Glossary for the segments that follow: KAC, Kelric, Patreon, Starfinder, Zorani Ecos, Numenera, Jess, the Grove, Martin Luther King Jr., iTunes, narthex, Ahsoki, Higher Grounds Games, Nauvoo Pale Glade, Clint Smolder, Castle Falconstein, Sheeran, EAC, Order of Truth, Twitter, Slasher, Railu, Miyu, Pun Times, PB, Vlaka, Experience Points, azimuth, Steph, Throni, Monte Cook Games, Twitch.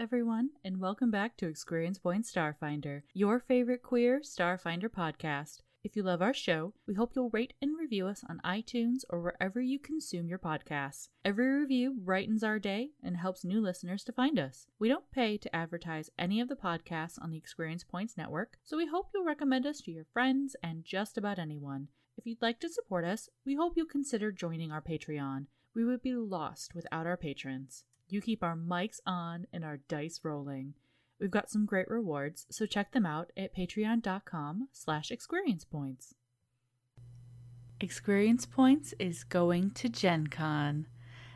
everyone, and welcome back to Experience Points Starfinder, your favorite queer Starfinder podcast. If you love our show, we hope you'll rate and review us on iTunes or wherever you consume your podcasts. Every review brightens our day and helps new listeners to find us. We don't pay to advertise any of the podcasts on the Experience Points Network, so we hope you'll recommend us to your friends and just about anyone. If you'd like to support us, we hope you'll consider joining our Patreon. We would be lost without our patrons. You keep our mics on and our dice rolling. We've got some great rewards, so check them out at patreon.com/experiencepoints. Experience Points is going to Gen Con.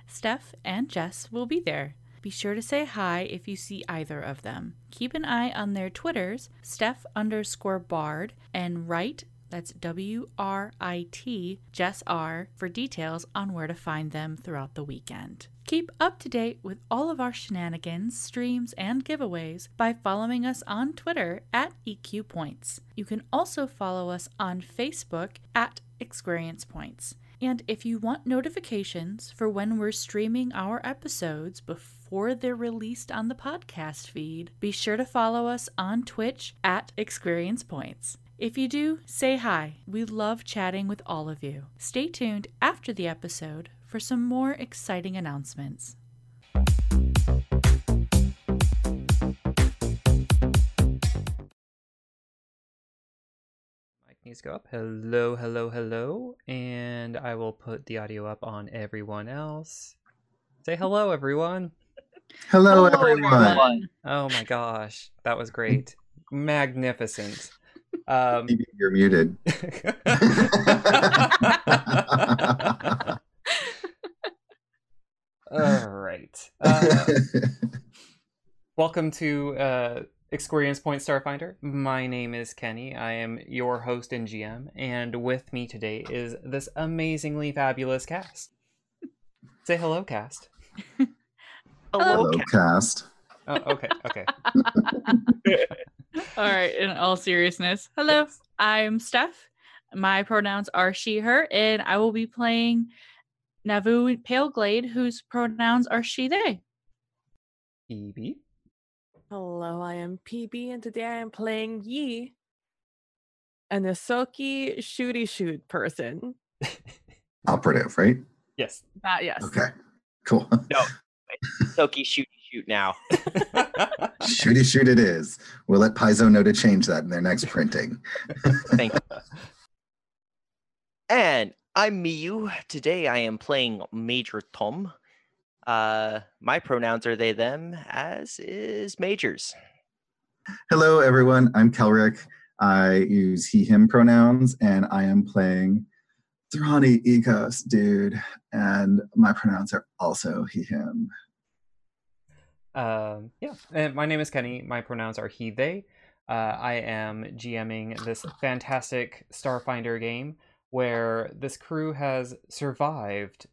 Steph and Jess will be there. Be sure to say hi if you see either of them. Keep an eye on their Twitters, Steph_Bard, and Wright, that's WRIT, Jess R, for details on where to find them throughout the weekend. Keep up to date with all of our shenanigans, streams, and giveaways by following us on Twitter at EQ Points. You can also follow us on Facebook at Experience Points. And if you want notifications for when we're streaming our episodes before they're released on the podcast feed, be sure to follow us on Twitch at Experience Points. If you do, say hi. We love chatting with all of you. Stay tuned after the episode for some more exciting announcements. Mic needs to go up. Hello, hello, hello. And I will put the audio up on everyone else. Say hello, everyone. Hello, everyone. Oh my gosh. That was great. Magnificent. Maybe you're muted. All right. Welcome to Experience Point Starfinder. My name is Kenny. I am your host and GM, and with me today is this amazingly fabulous cast. Say hello, cast. Hello, cast. Oh, okay. All right, in all seriousness, hello, I'm Steph. My pronouns are she, her, and I will be playing Nauvoo Pale Glade, whose pronouns are she, they. PB. Hello, I am PB, and today I am playing Yi, an Ahsoki shooty-shoot person. Operative, right? Yes. Yes. Okay, cool. No, Ahsoki shoot. Shoot now. Shooty shoot it is. We'll let Paizo know to change that in their next printing. Thank you. And I'm Miyu. Today I am playing Major Tom. My pronouns are they, them, as is Major's. Hello, everyone. I'm Kelric. I use he, him pronouns, and I am playing Zorani Ecos, dude. And my pronouns are also he, him. And my name is Kenny. My pronouns are he, they. I am GMing this fantastic Starfinder game where this crew has survived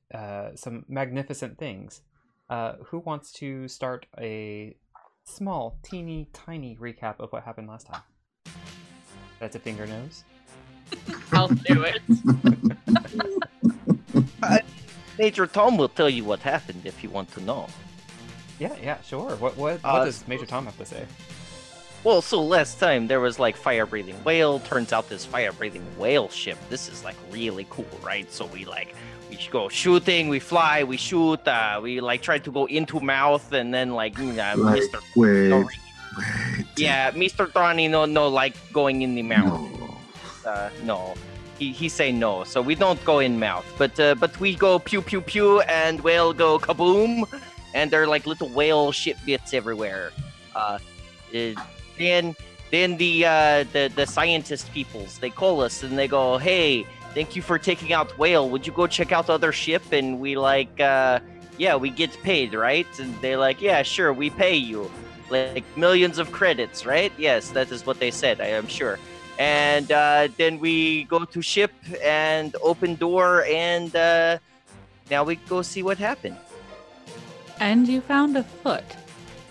some magnificent things. Who wants to start a small, teeny, tiny recap of what happened last time? That's a finger nose. I'll do it. Major Tom will tell you what happened if you want to know. Yeah, sure. What does Major Tom have to say? Well, so last time there was like fire-breathing whale. Turns out this fire-breathing whale ship, this is like really cool, right? So we go shooting, we fly, we shoot, we like try to go into mouth, and then like Mr. Wait. Yeah, Mr. Donnie, no, like going in the mouth. No. He say no, so we don't go in mouth, but we go pew pew pew, and whale go kaboom. And they're like little whale shit bits everywhere. Then the scientist peoples, they call us and they go, "Hey, thank you for taking out whale. Would you go check out the other ship?" And we like, yeah, we get paid, right? And they like, yeah, sure, we pay you, like millions of credits, right? Yes, that is what they said, I am sure. And then we go to ship and open door, and now we go see what happened. And you found a foot.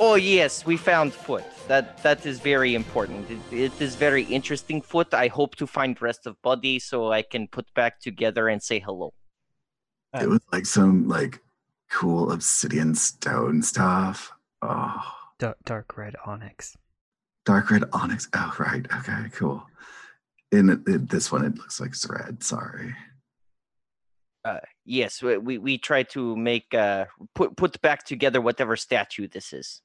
Oh yes, we found foot. That is very important. It is very interesting foot. I hope to find rest of body so I can put back together and say hello. It was like some like cool obsidian stone stuff. Oh, Dark red onyx. Dark red onyx. Oh, right. Okay, cool. In this one, it looks like it's red. Sorry. Yes, we try to make put back together whatever statue this is.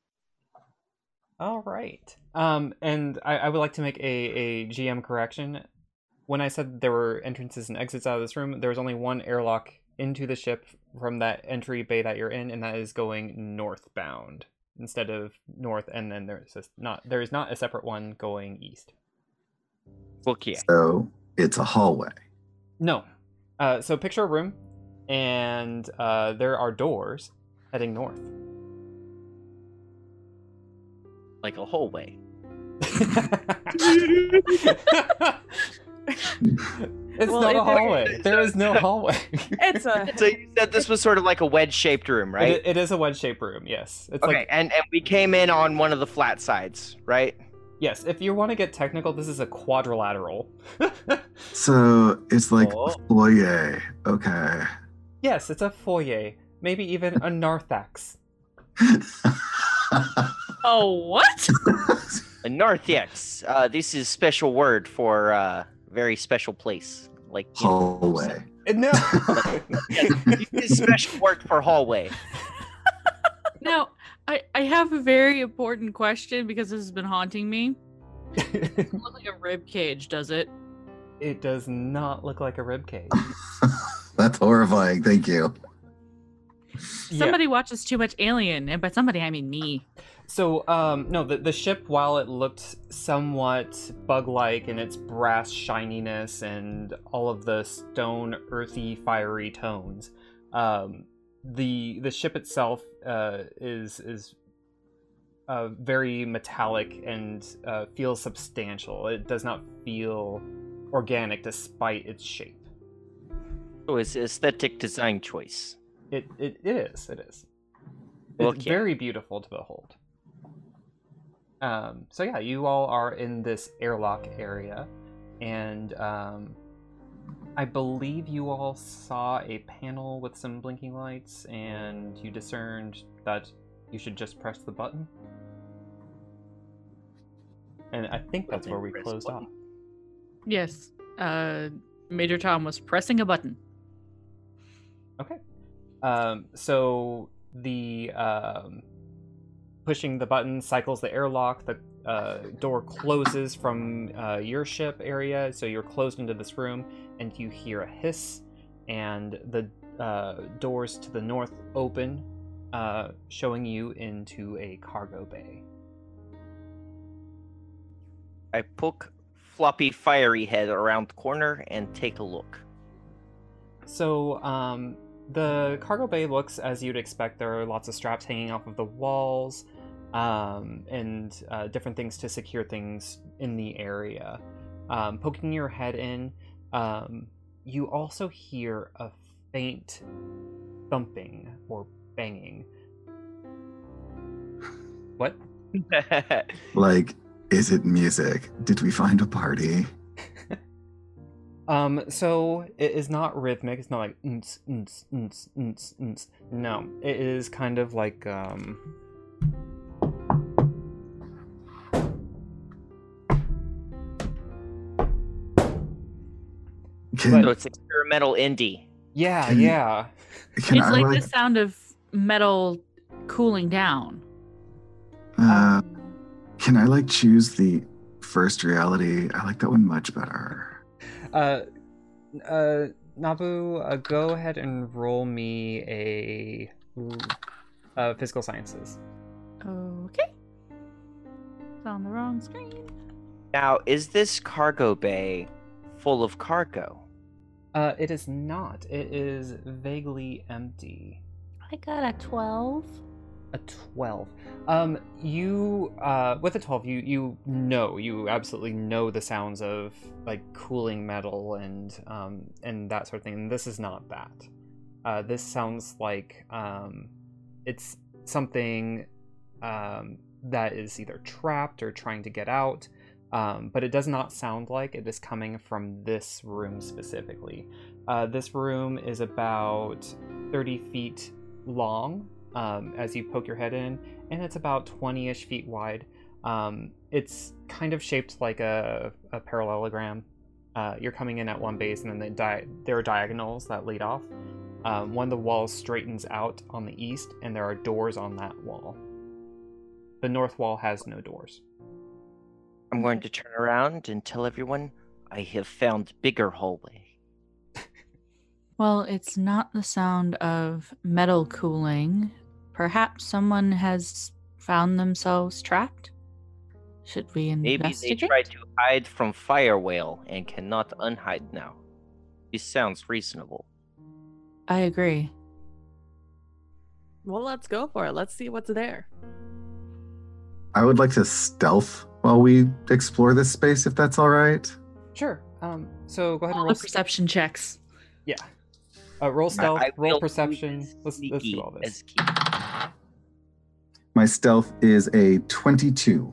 All right. And I would like to make a GM correction. When I said there were entrances and exits out of this room, there was only one airlock into the ship from that entry bay that you're in, and that is going northbound instead of north. And then there is not a separate one going east. Okay. So it's a hallway. No. So picture a room, and there are doors heading north. Like a hallway. It's well, not a hallway. There is no hallway. It's a. So you said this was sort of like a wedge-shaped room, right? It is a wedge-shaped room. Yes. It's okay, like... and we came in on one of the flat sides, right? Yes. If you want to get technical, this is a quadrilateral. So it's like a foyer. Okay. Yes, it's a foyer. Maybe even a narthex. Oh, what? A narthex. This is special word for. Very special place, like hallway. No, yes, it's special work for hallway. Now, I have a very important question because this has been haunting me. It doesn't look like a rib cage, does it? It does not look like a rib cage. That's horrifying. Thank you. Somebody watches too much Alien, and by somebody I mean me. So, no, the ship, while it looked somewhat bug-like in its brass shininess and all of the stone, earthy, fiery tones, the ship itself is very metallic and feels substantial. It does not feel organic despite its shape. So it's aesthetic design choice. It is. It's very beautiful to behold. So yeah, you all are in this airlock area, and I believe you all saw a panel with some blinking lights, and you discerned that you should just press the button. And I think that's where we closed off. Yes, Major Tom was pressing a button. Okay. So the pushing the button cycles the airlock. The door closes from your ship area, so you're closed into this room, and you hear a hiss, and the doors to the north open, showing you into a cargo bay. I poke Floppy Fiery Head around the corner and take a look. So, the cargo bay looks as you'd expect. There are lots of straps hanging off of the walls, and different things to secure things in the area. Poking your head in, you also hear a faint thumping or banging. What? Like, is it music? Did we find a party? So it is not rhythmic. It's not like nts, nts, nts, nts, nts. No, it is kind of like So it's experimental indie. Yeah, yeah. It's like the sound of metal cooling down. Can I choose the first reality? I like that one much better. Nabu, go ahead and roll me a physical sciences. Okay. It's on the wrong screen. Now, is this cargo bay full of cargo? It is not. It is vaguely empty. I got a 12. A 12. With a 12, you absolutely know the sounds of like cooling metal and that sort of thing. And this is not that. This sounds like it's something that is either trapped or trying to get out. But it does not sound like it is coming from this room specifically. This room is about 30 feet long. As you poke your head in, and it's about 20-ish feet wide. It's kind of shaped like a parallelogram. You're coming in at one base, and then there are diagonals that lead off. One of the walls straightens out on the east, and there are doors on that wall. The north wall has no doors. I'm going to turn around and tell everyone I have found bigger hallway. Well, it's not the sound of metal cooling. Perhaps someone has found themselves trapped. Should we investigate? Maybe they tried to hide from Fire Whale and cannot unhide now. This sounds reasonable. I agree. Well, let's go for it. Let's see what's there. I would like to stealth while we explore this space, if that's all right. Sure. So go ahead and roll perception checks. Yeah. Roll stealth, roll perception. Let's do all this. My stealth is a 22.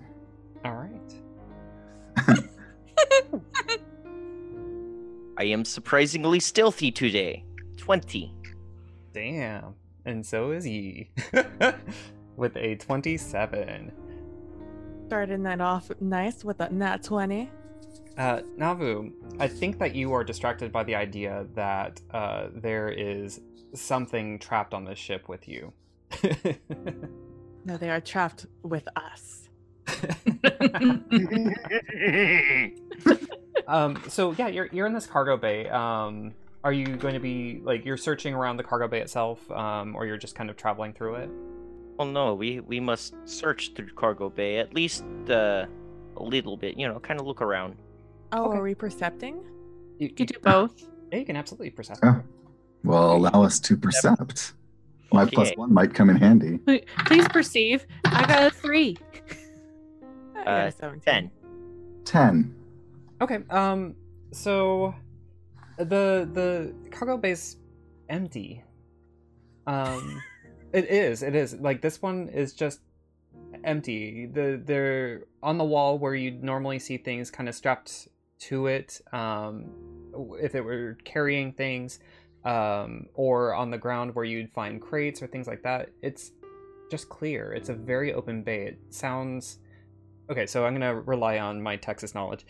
All right. I am surprisingly stealthy today. 20. Damn. And so is ye. With a 27. Starting that off nice with a nat 20. Nauvoo, I think that you are distracted by the idea that there is something trapped on this ship with you. No, they are trapped with us. So yeah, you're in this cargo bay. Are you going to be like you're searching around the cargo bay itself, or you're just kind of traveling through it? Well, no, we must search through cargo bay at least a little bit. You know, kind of look around. Oh, okay. Are we percepting? You can do both. Yeah, you can absolutely percept. Oh. Well, allow us to percept. My +1 might come in handy. Please perceive. I got a 3. I got a 17. 10. Okay. So the cargo bay's empty. It is. Like, this one is just empty. They're on the wall where you'd normally see things kind of strapped to it, if it were carrying things, or on the ground where you'd find crates or things like that. It's just clear. It's a very open bay. It sounds... Okay, so I'm going to rely on my Texas knowledge.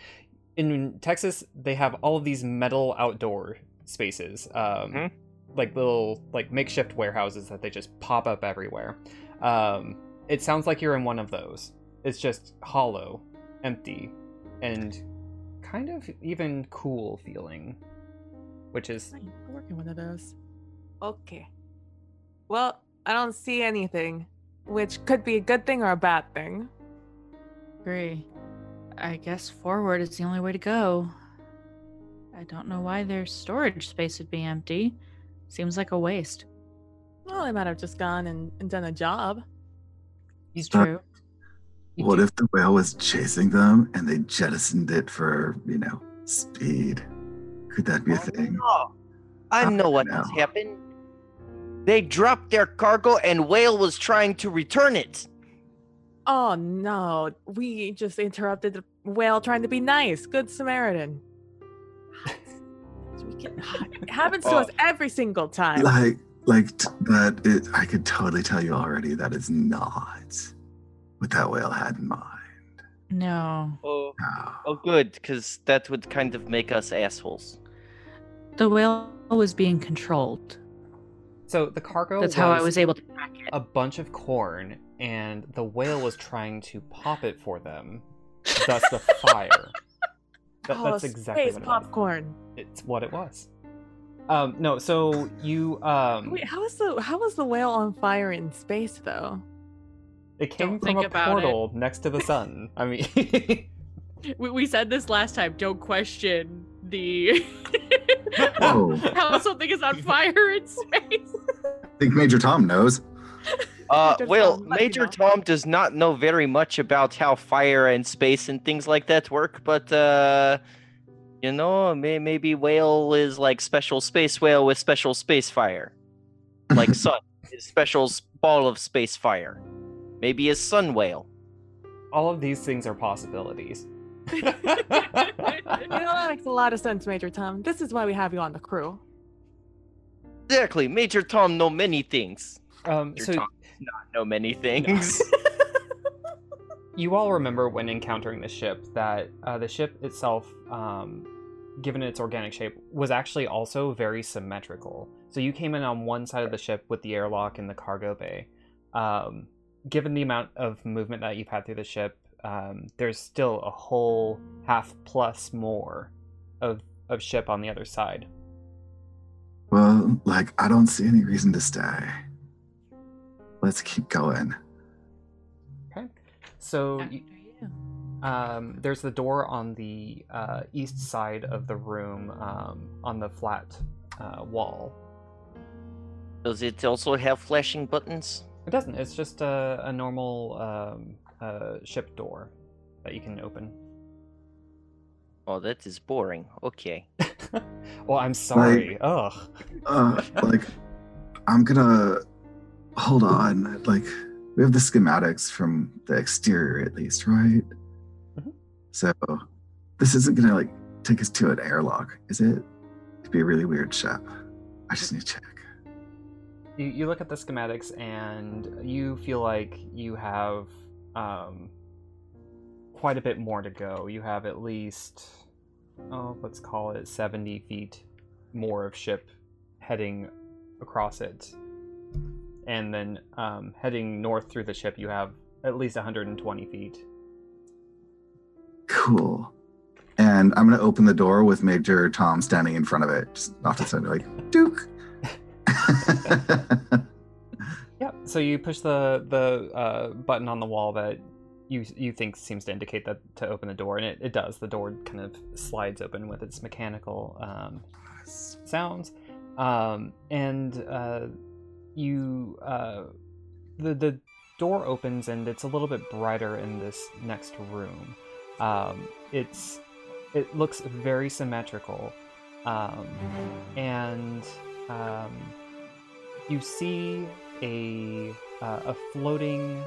In Texas, they have all of these metal outdoor spaces, like little makeshift warehouses that they just pop up everywhere. It sounds like you're in one of those. It's just hollow, empty, and kind of even cool feeling, which is... I work in one of those. Okay. Well, I don't see anything, which could be a good thing or a bad thing. Agree. I guess forward is the only way to go. I don't know why their storage space would be empty. Seems like a waste. Well, they might have just gone and done a job. It's true. What if the whale was chasing them and they jettisoned it for, you know, speed? Could that be a thing? I know what has happened. They dropped their cargo and whale was trying to return it. Oh, no. We just interrupted the whale trying to be nice. Good Samaritan. It happens to us every single time. I could totally tell you already that is not what that whale had in mind. No. Oh good, because that would kind of make us assholes. The whale was being controlled. So the cargo That's how I was able to track it. A bunch of corn, and the whale was trying to pop it for them. Thus the fire. That's exactly space what it popcorn. Was. It's what it was. No, so you... Wait, how was the whale on fire in space, though? It came from a portal next to the sun. I mean... we said this last time. Don't question the... how something is on fire in space. I think Major Tom knows. Major Tom does not know very much about how fire and space and things like that work, but... You know, maybe whale is like special space whale with special space fire. Like sun is special ball of space fire. Maybe a sun whale. All of these things are possibilities. You know, that makes a lot of sense, Major Tom. This is why we have you on the crew. Exactly. Major Tom knows many things. So not know many things. No. You all remember when encountering the ship that the ship itself, given its organic shape, was actually also very symmetrical. So you came in on one side of the ship with the airlock and the cargo bay. Given the amount of movement that you've had through the ship, there's still a whole half plus more of ship on the other side. Well, like, I don't see any reason to stay. Let's keep going. Okay. So there's the door on the east side of the room, on the flat wall. Does it also have flashing buttons? It doesn't. It's just a normal ship door that you can open. Oh, that is boring. Okay. Well, I'm sorry. Ugh. Like, I'm gonna... Hold on. Like, we have the schematics from the exterior, at least, right? Mm-hmm. So, this isn't gonna, like, take us to an airlock, is it? It'd be a really weird ship. I just need to check. You look at the schematics, and you feel like you have quite a bit more to go. You have at least... Oh, let's call it 70 feet more of ship heading across it. And then heading north through the ship, you have at least 120 feet. Cool. And I'm going to open the door with Major Tom standing in front of it. Just off to the side, like, Duke! Yeah, so you push the button on the wall that you think seems to indicate that to open the door, and it does. The door kind of slides open with its mechanical sounds, and the door opens, and it's a little bit brighter in this next room. It looks very symmetrical, and you see a floating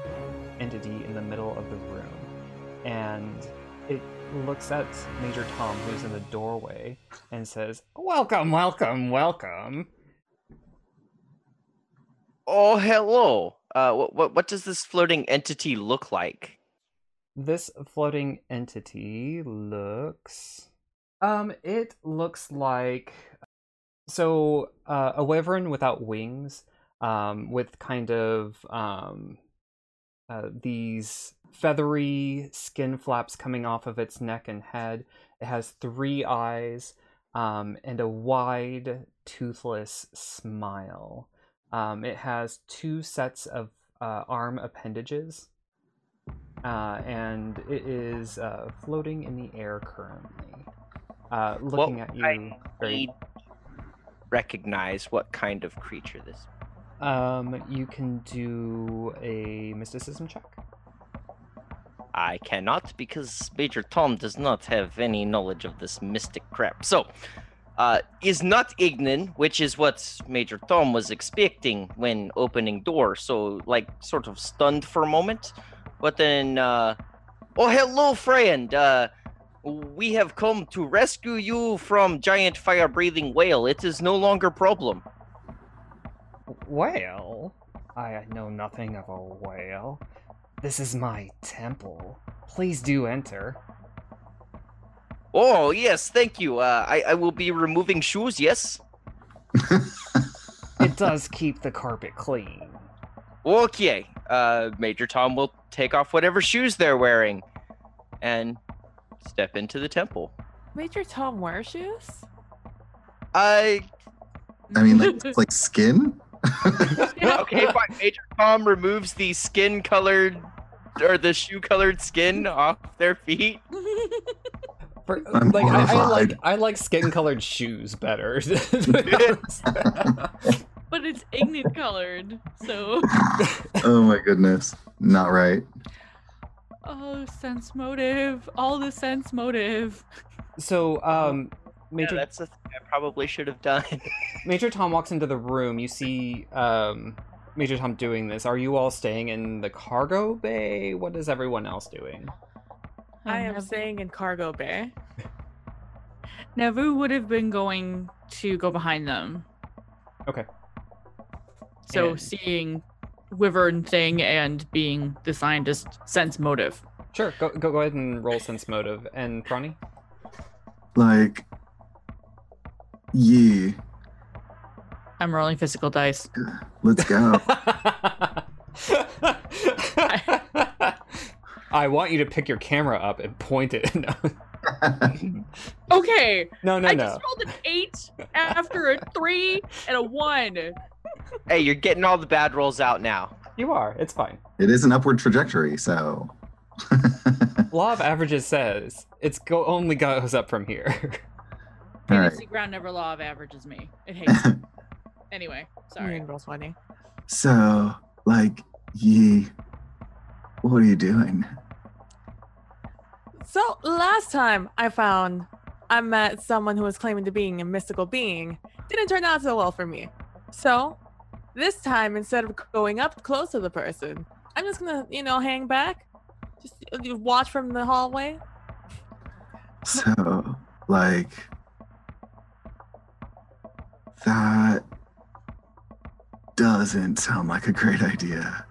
entity in the middle of the room, and it looks at Major Tom, who's in the doorway, and says, "Welcome, welcome, welcome." Oh, hello. What does this floating entity look like? This floating entity looks... it looks like... So, a wyvern without wings... with kind of these feathery skin flaps coming off of its neck and head. It has three eyes and a wide, toothless smile. It has two sets of arm appendages, and it is floating in the air currently, looking at you. Recognize what kind of creature this is. You can do a mysticism check. I cannot, because Major Tom does not have any knowledge of this mystic crap. So, is not ignorant, which is what Major Tom was expecting when opening door. So, like, sort of stunned for a moment. But then, oh, hello, friend. We have come to rescue you from giant fire-breathing whale. It is no longer a problem. Whale? I know nothing of a whale. This is my temple. Please do enter. Oh, yes, thank you. I will be removing shoes, yes? It does keep the carpet clean. Okay. Major Tom will take off whatever shoes they're wearing and step into the temple. Major Tom wears shoes? I mean, like skin? Okay, fine. Major Tom removes the skin-colored, or the shoe-colored skin off their feet. I like skin-colored shoes better. But it's ignis-colored, so... Oh my goodness. Not right. Oh, sense motive. All the sense motive. So, Major... Yeah, that's the thing I probably should have done. Major Tom walks into the room. You see Major Tom doing this. Are you all staying in the cargo bay? What is everyone else doing? I am staying in cargo bay. Nauvoo would have been going to go behind them. Okay. So and... seeing wyvern thing and being the scientist sense motive. Sure, go ahead and roll sense motive. And Prani? Like, yeah. I'm rolling physical dice. Let's go. I want you to pick your camera up and point it. No. Okay. No. I just rolled an 8 after a 3 and a 1. Hey, you're getting all the bad rolls out now. You are. It's fine. It is an upward trajectory, so. Law of averages says it's only goes up from here. Fantasy ground never law of averages me. It hates me. Anyway, sorry. So, like, ye, what are you doing? So last time I met someone who was claiming to being a mystical being. Didn't turn out so well for me. So this time, instead of going up close to the person, I'm just gonna, hang back, just watch from the hallway. So, like, that doesn't sound like a great idea.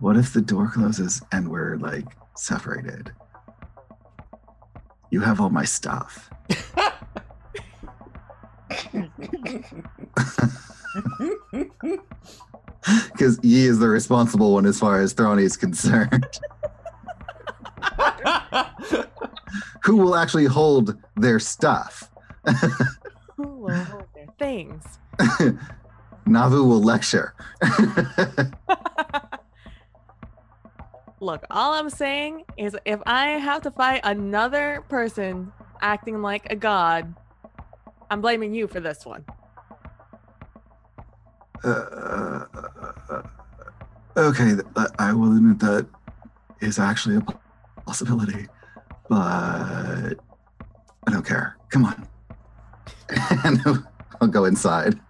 What if the door closes and we're, like, separated? You have all my stuff. Because Yi is the responsible one as far as Throni is concerned. Who will actually hold their stuff? Who will hold their things? Nauvoo will lecture. Look, all I'm saying is if I have to fight another person acting like a god, I'm blaming you for this one. Okay, I will admit that is actually a possibility, but I don't care. Come on. And I'll go inside.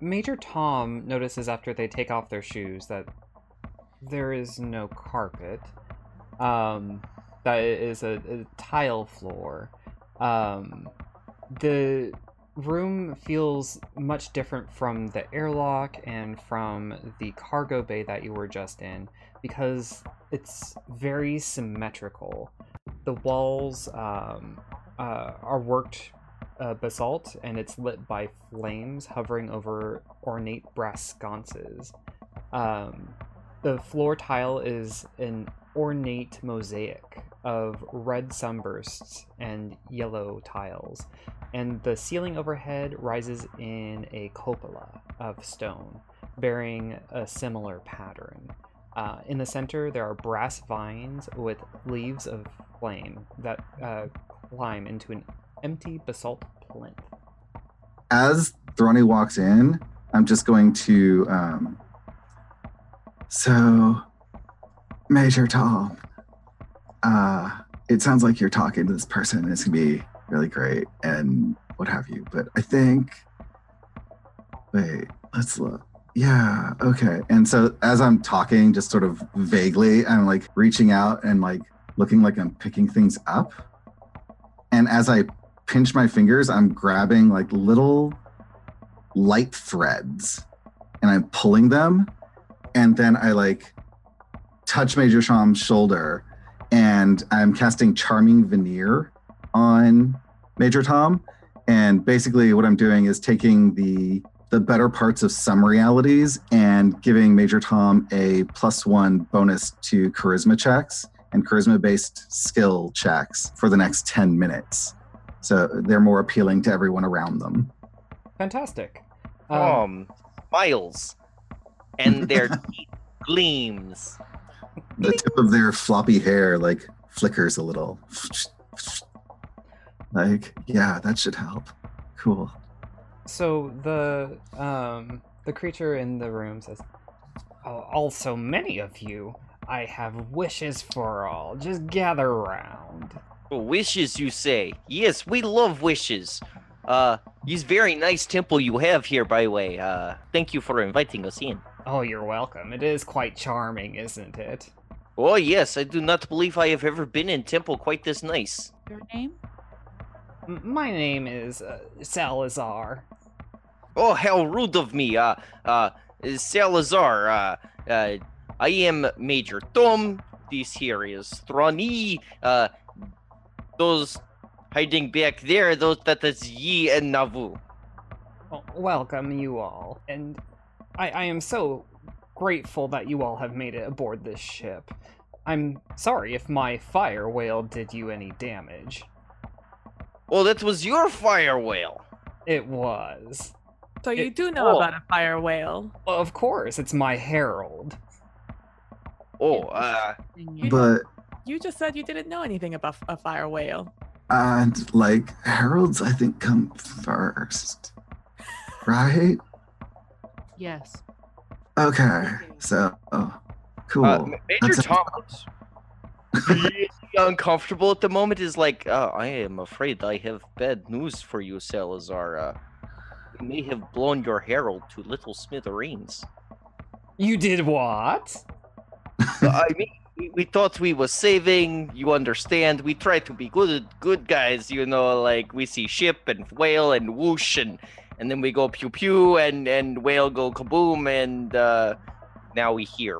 Major Tom notices after they take off their shoes that there is no carpet. That is a tile floor. The room feels much different from the airlock and from the cargo bay that you were just in because it's very symmetrical. The walls are worked basalt, and it's lit by flames hovering over ornate brass sconces. The floor tile is an ornate mosaic of red sunbursts and yellow tiles, and the ceiling overhead rises in a cupola of stone bearing a similar pattern. In the center, there are brass vines with leaves of flame that climb into an empty basalt plinth. As Throni walks in, I'm just going to so Major Tom, it sounds like you're talking to this person and it's gonna be really great and what have you, but I think let's look. Yeah, okay. And so as I'm talking, just sort of vaguely, I'm like reaching out and like looking like I'm picking things up, and as I pinch my fingers, I'm grabbing like little light threads and I'm pulling them. And then I like touch Major Tom's shoulder and I'm casting Charming Veneer on Major Tom. And basically what I'm doing is taking the better parts of some realities and giving Major Tom a +1 bonus to charisma checks and charisma based skill checks for the next 10 minutes. So they're more appealing to everyone around them. Fantastic. Miles and their teeth gleams. The tip of their floppy hair like flickers a little. Like, yeah, that should help. Cool. So the creature in the room says, "Oh, also many of you. I have wishes for all. Just gather around." Wishes, you say? Yes, we love wishes. It's very nice temple you have here, by the way. Thank you for inviting us in. Oh, you're welcome. It is quite charming, isn't it? Oh, yes. I do not believe I have ever been in temple quite this nice. Your name? My name is Salazar. Oh, how rude of me. Salazar, I am Major Tom. This here is Throni. Those hiding back there, those that is ye and Nauvoo. Well, welcome you all, and I am so grateful that you all have made it aboard this ship. I'm sorry if my fire whale did you any damage. Well, that was your fire whale. It was. So you do know about a fire whale. Well, of course, it's my herald. Oh, but... You just said you didn't know anything about a fire whale. And, like, heralds, I think, come first. Right? Yes. Okay, so... Cool. Major Tom looks really uncomfortable at the moment. Is like, I am afraid I have bad news for you, Salazar. You may have blown your herald to little smithereens. You did what? I mean, we thought we was saving. You understand? We try to be good guys. You know, like we see ship and whale and whoosh, and then we go pew pew, and whale go kaboom, and. Now we hear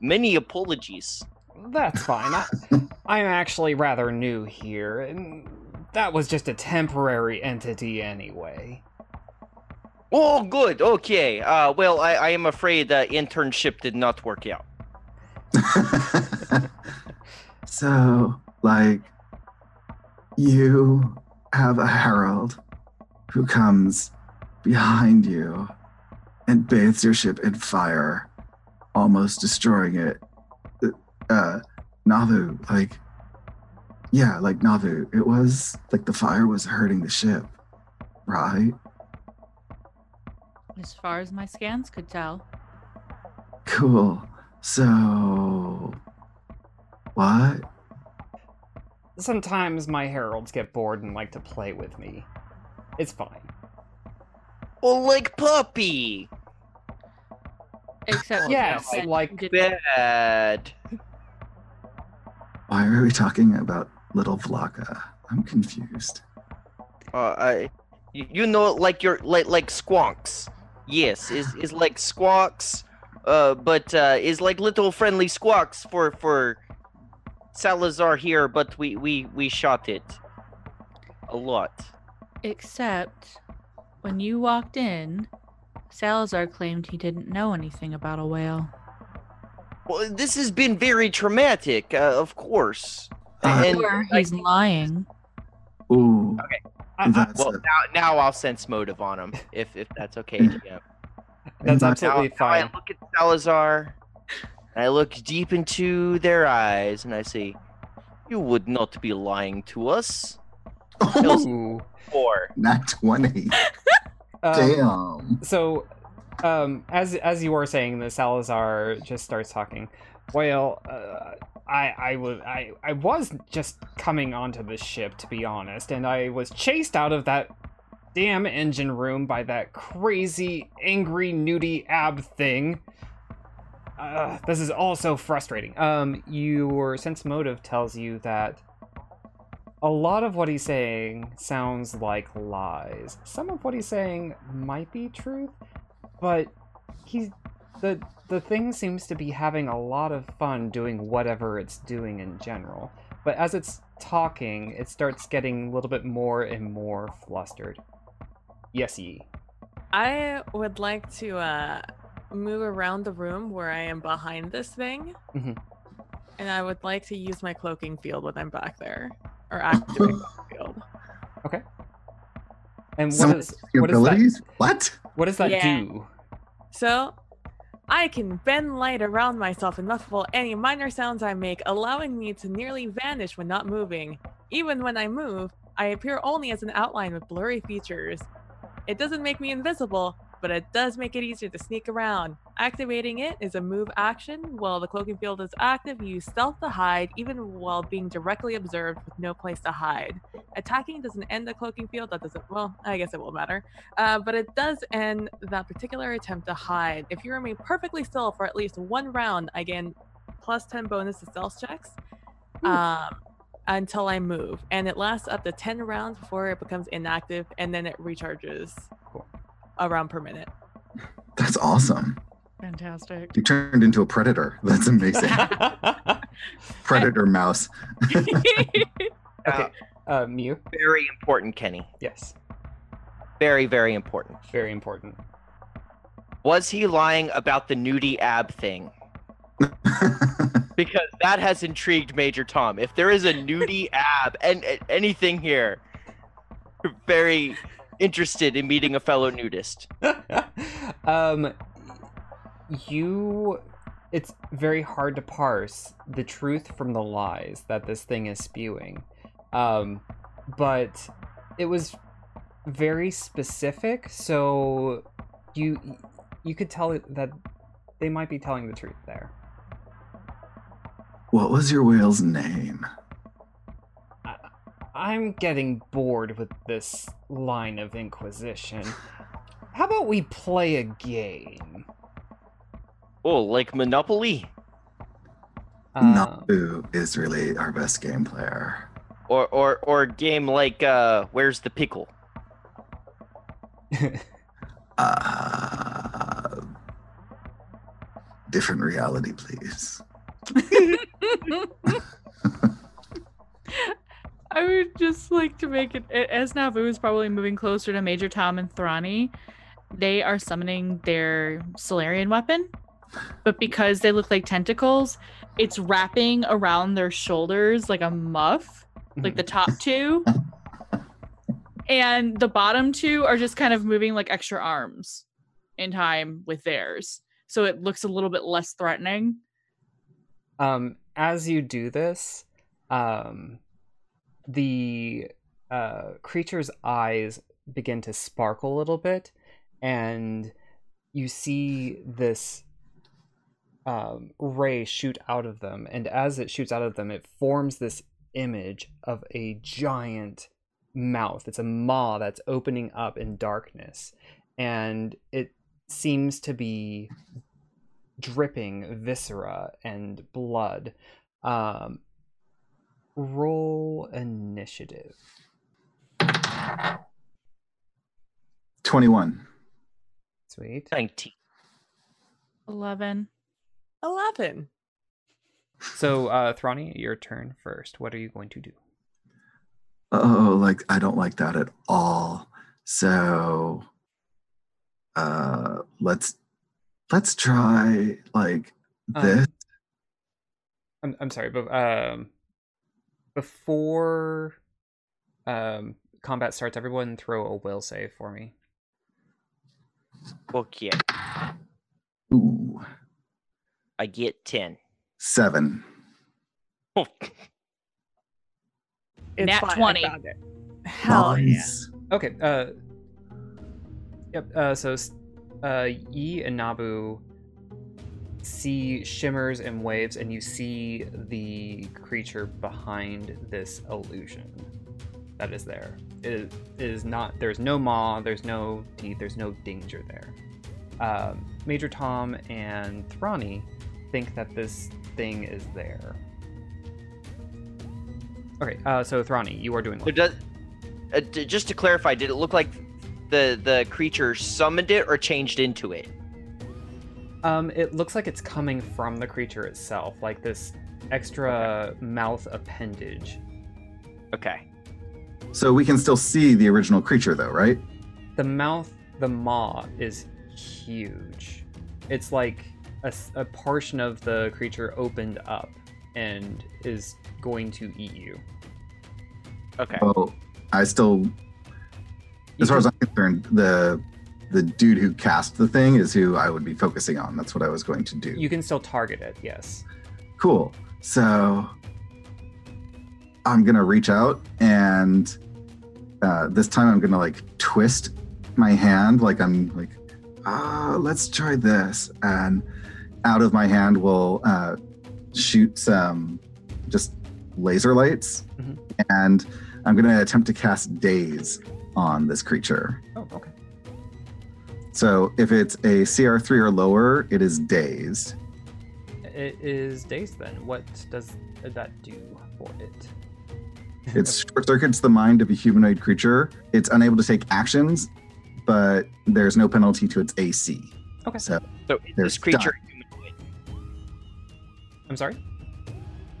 many apologies. That's fine. I'm actually rather new here, and that was just a temporary entity anyway. Oh, good. Okay. Well, I am afraid the internship did not work out. So, like, you have a herald who comes behind you and bathes your ship in fire, almost destroying it. Nauvoo, like... Yeah, like, Nauvoo, it was... Like, the fire was hurting the ship, right? As far as my scans could tell. Cool. So... What? Sometimes my heralds get bored and like to play with me. It's fine. Oh, like puppy! Except yes, no, like bad. Why are we talking about little Vlaka? I'm confused. You know, like your like squonks. Yes, is like squawks, but is like little friendly squawks for Salazar here. But we shot it a lot. Except. When you walked in, Salazar claimed he didn't know anything about a whale. Well, this has been very traumatic, of course. And he's lying. Ooh. Okay. Well, now I'll sense motive on him, if that's okay. Yeah. That's absolutely fine. Now I look at Salazar, and I look deep into their eyes, and I say, "You would not be lying to us." Ooh. Not 20. Damn. So, as you were saying this, Salazar just starts talking. Well, I was just coming onto the ship, to be honest, and I was chased out of that damn engine room by that crazy, angry, nudie ab thing. This is all so frustrating. Your sense motive tells you that a lot of what he's saying sounds like lies. Some of what he's saying might be truth, but the thing seems to be having a lot of fun doing whatever it's doing in general. But as it's talking, it starts getting a little bit more and more flustered. Yes, ye. I would like to move around the room where I am behind this thing. Mm-hmm. And I would like to use my cloaking field when I'm back there. Or activating the field. Okay. And what does that do? So, I can bend light around myself and muffle any minor sounds I make, allowing me to nearly vanish when not moving. Even when I move, I appear only as an outline with blurry features. It doesn't make me invisible, but it does make it easier to sneak around. Activating it is a move action. While the cloaking field is active, you use stealth to hide, even while being directly observed with no place to hide. Attacking doesn't end the cloaking field. That doesn't, well, I guess it won't matter. But it does end that particular attempt to hide. If you remain perfectly still for at least one round, I gain plus 10 bonus to stealth checks until I move. And it lasts up to 10 rounds before it becomes inactive, and then it recharges. Cool. A round per minute. That's awesome. fantastic. You turned into a predator. That's amazing. Predator mouse. Okay. Miyu. Very important, Kenny. Yes. Very, very important. Very important. Was he lying about the nudie ab thing? Because that has intrigued Major Tom. If there is a nudie ab and anything here, you're very interested in meeting a fellow nudist. It's very hard to parse the truth from the lies that this thing is spewing. But it was very specific, so you could tell that they might be telling the truth there. What was your whale's name? I'm getting bored with this line of inquisition. How about we play a game? Oh, like Monopoly? Nauvoo is really our best game player. Or a game like Where's the Pickle? Different reality, please. I would just like to make it, as Nauvoo is probably moving closer to Major Tom and Thrani, they are summoning their Solarian weapon, but because they look like tentacles, it's wrapping around their shoulders like a muff, like the top two, and the bottom two are just kind of moving like extra arms in time with theirs. So it looks a little bit less threatening. As you do this, the creature's eyes begin to sparkle a little bit, and you see this ray shoot out of them. And as it shoots out of them, it forms this image of a giant mouth. It's a maw that's opening up in darkness, and it seems to be dripping viscera and blood. Roll initiative. 21. Sweet. 19. 11. 11. So, Thrani, your turn first. What are you going to do? Oh, like, I don't like that at all. So, let's try, like, this. I'm sorry, but, before combat starts, everyone throw a will save for me. Okay. Ooh. I get 10. 7. Oh. Nat 20. Hell yeah. Okay. Yep. So Yi and Nauvoo see shimmers and waves, and you see the creature behind this illusion that is there. It is not. There's no maw. There's no teeth. There's no danger there. Major Tom and Thrani think that this thing is there. Okay, so Thrani, you are doing what? Just to clarify, did it look like the creature summoned it or changed into it? It looks like it's coming from the creature itself, like this extra mouth appendage. Okay. So we can still see the original creature, though, right? The maw is huge. It's like a portion of the creature opened up and is going to eat you. Okay. Oh, I still... As far as I'm concerned, the dude who cast the thing is who I would be focusing on. That's what I was going to do. You can still target it, yes. Cool. So I'm going to reach out, and this time I'm going to, like, twist my hand. Like, I'm like, let's try this. And out of my hand will shoot some just laser lights. Mm-hmm. And I'm going to attempt to cast Daze on this creature. Oh, okay. So if it's a CR3 or lower, it is dazed. It is dazed then. What does that do for it? It short-circuits the mind of a humanoid creature. It's unable to take actions, but there's no penalty to its AC. Okay. So So is this creature a humanoid? I'm sorry?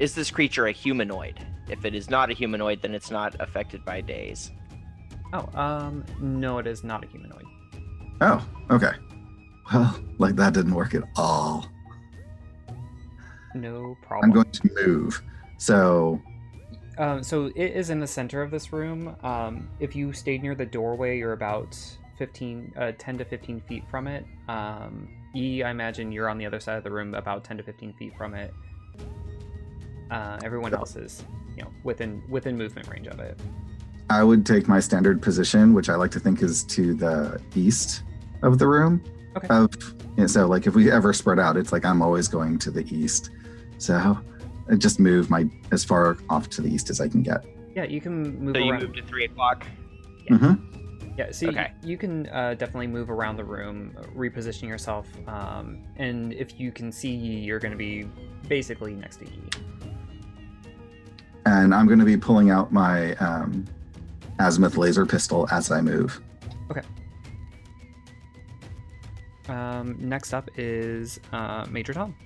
Is this creature a humanoid? If it is not a humanoid, then it's not affected by days. Oh, no, it is not a humanoid. Oh, okay. Well, like that didn't work at all. No problem. I'm going to move. So... so it is in the center of this room. If you stayed near the doorway, you're about 10 to 15 feet from it. I imagine you're on the other side of the room, about 10 to 15 feet from it. Everyone else is, you know, within movement range of it. I would take my standard position, which I like to think is to the east of the room. Okay. So, like, if we ever spread out, it's like I'm always going to the east. So I just move as far off to the east as I can get. Yeah, you can move around. So you move to 3 o'clock? Yeah. Mm-hmm. Yeah, so okay. You can definitely move around the room, reposition yourself. And if you can see Yi, you're going to be basically next to Yi. And I'm going to be pulling out my azimuth laser pistol as I move. Okay. Next up is Major Tom.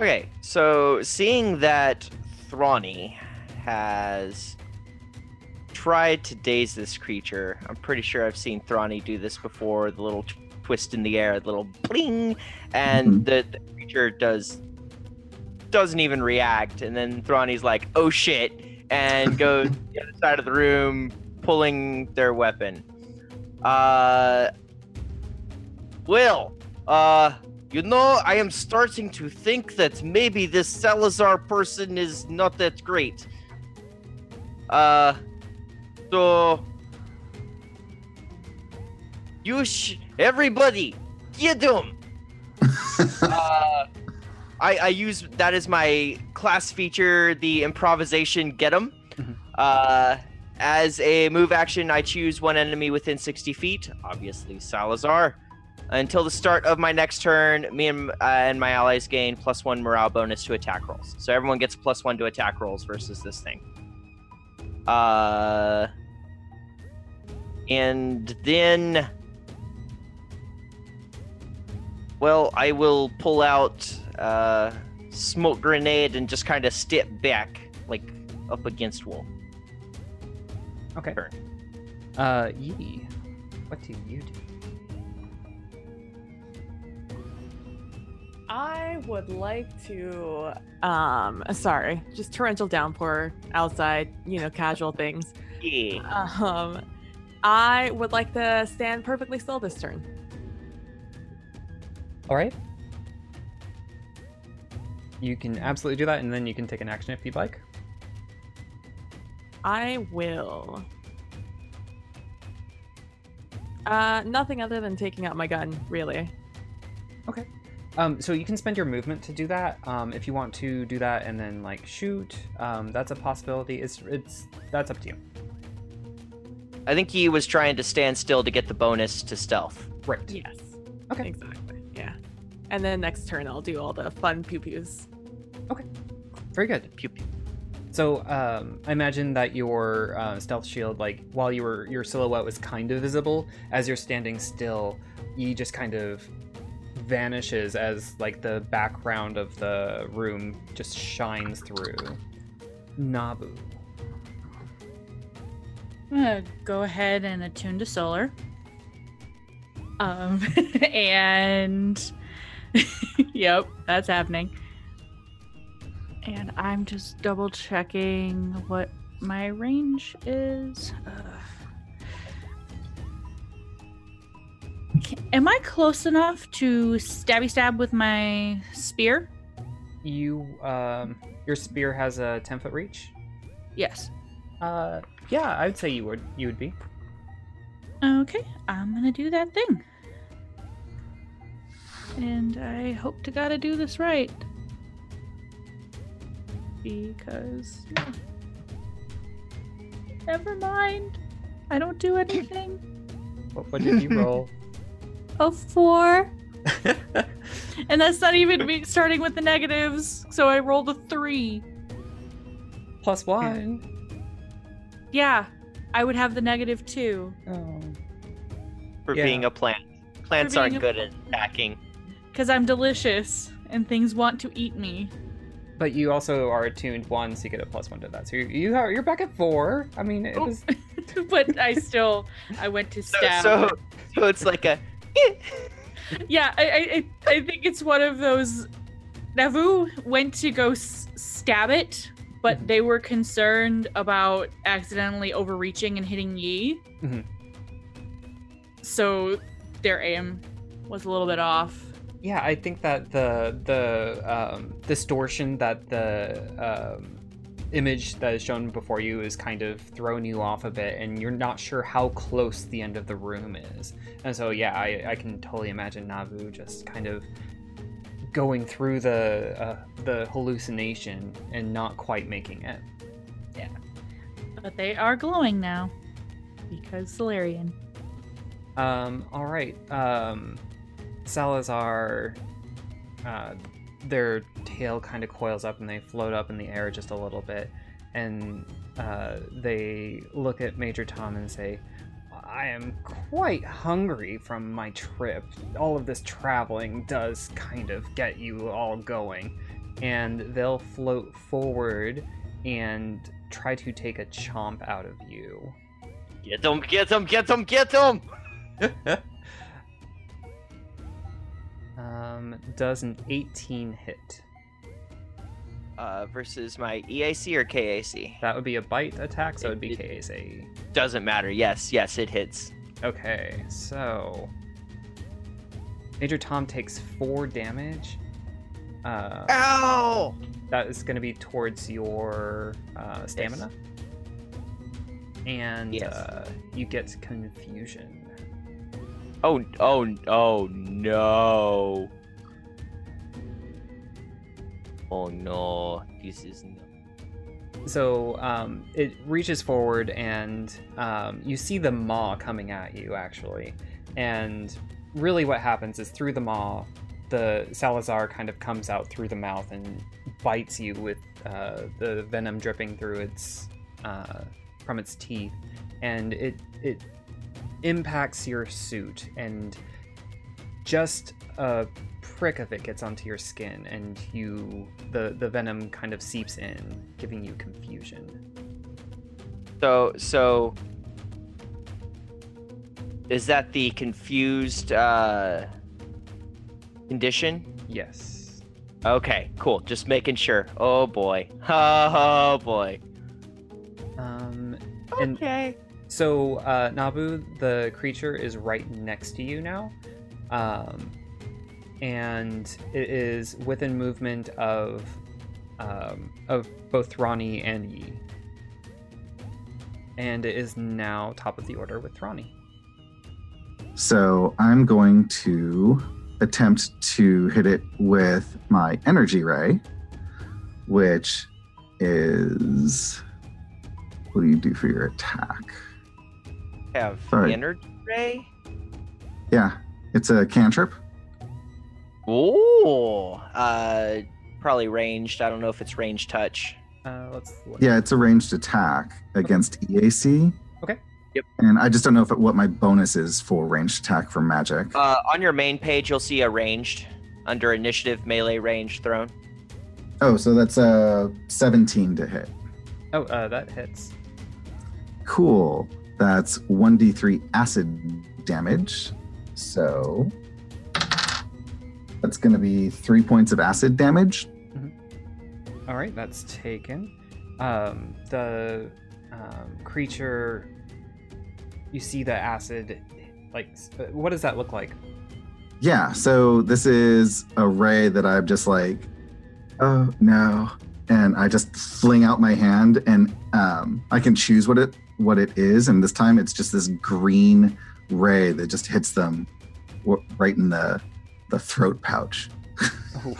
Okay, so seeing that Thrani has tried to daze this creature, I'm pretty sure I've seen Thrani do this before, the little twist in the air, the little bling, and the creature doesn't even react, and then Thrani's like, oh shit, and goes to the other side of the room, pulling their weapon. You know, I am starting to think that maybe this Salazar person is not that great. So... Everybody! Get him! I use that as my class feature, the improvisation get him. As a move action, I choose one enemy within 60 feet. Obviously, Salazar. Until the start of my next turn, me and my allies gain +1 morale bonus to attack rolls. So everyone gets +1 to attack rolls versus this thing. And then... Well, I will pull out... smoke grenade and just kind of step back, like up against wall. Okay. Turn. Yi, what do you do? I would like to. Sorry, just torrential downpour outside. You know, casual things. Yeah. I would like to stand perfectly still this turn. All right. You can absolutely do that, and then you can take an action if you'd like. I will. Nothing other than taking out my gun, really. Okay. So you can spend your movement to do that. If you want to do that and then, like, shoot, that's a possibility. That's up to you. I think he was trying to stand still to get the bonus to stealth. Right. Yes. Okay. Exactly. Yeah. And then next turn, I'll do all the fun pew-pews. Okay. Very good. Pew-pew. So I imagine that your stealth shield, like, while your silhouette was kind of visible, as you're standing still, Yi just kind of vanishes as, like, the background of the room just shines through. Nauvoo. I'm going to go ahead and attune to solar. And... Yep, that's happening. And I'm just double checking what my range is. Am I close enough to stabby stab with my spear? Your spear has a 10-foot reach? Yes. Yeah, I'd say you would be. Okay, I'm gonna do that thing. And I hope to gotta do this right. Because... Yeah. Never mind. I don't do anything. What did you roll? A 4. And that's not even me starting with the negatives. So I rolled a 3. +1. Yeah. I would have the -2. Oh. For being a plant. Plants aren't good at attacking. Because I'm delicious, and things want to eat me. But you also are attuned 1, so you get a +1 to that. So you're back at 4. I mean, it was... But I went to stab. So it's like a... Yeah, I think it's one of those... Nauvoo went to go stab it, but they were concerned about accidentally overreaching and hitting Yi. Mm-hmm. So their aim was a little bit off. Yeah, I think that the distortion that the image that is shown before you is kind of throwing you off a bit, and you're not sure how close the end of the room is. And so, yeah, I can totally imagine Nauvoo just kind of going through the hallucination and not quite making it. Yeah. But they are glowing now because Solarian. All right. Salazar, their tail kind of coils up and they float up in the air just a little bit, and they look at Major Tom and say, I am quite hungry from my trip. All of this traveling does kind of get you all going. And they'll float forward and try to take a chomp out of you. Get them, get them, get them, get them! Does an 18 hit? Versus my EAC or KAC? That would be a bite attack, so it would be KAC. Doesn't matter. Yes, it hits. Okay, so... Major Tom takes 4 damage. Ow! That is going to be towards your stamina. Yes. And you get confusion. Oh, no. Oh no, this isn't... So, it reaches forward and you see the maw coming at you, actually. And really what happens is through the maw, the Salazar kind of comes out through the mouth and bites you with the venom dripping through its from its teeth. And it impacts your suit, and just a prick of it gets onto your skin, and the venom kind of seeps in, giving you confusion. So is that the confused condition? Yes. Okay, cool. Just making sure. Oh boy. Oh boy. Okay. And so Nauvoo, the creature is right next to you now. And it is within movement of both Rani and Yi. And it is now top of the order with Rani. So I'm going to attempt to hit it with my energy ray, which is... What do you do for your attack? Have energy ray? Yeah. It's a cantrip. Ooh, probably ranged. I don't know if it's ranged touch. Let's look. Yeah, it's a ranged attack against EAC. Okay. Yep. And I just don't know what my bonus is for ranged attack for magic. On your main page, you'll see a ranged under initiative melee range thrown. Oh, so that's a 17 to hit. Oh, that hits. Cool. That's 1d3 acid damage. So that's going to be 3 points of acid damage. Mm-hmm. All right, that's taken. The creature, you see the acid, like, what does that look like? Yeah, so this is a ray that I'm just like, oh no. And I just fling out my hand, and I can choose what it is. And this time it's just this green ray that just hits them right in the throat pouch. Oh.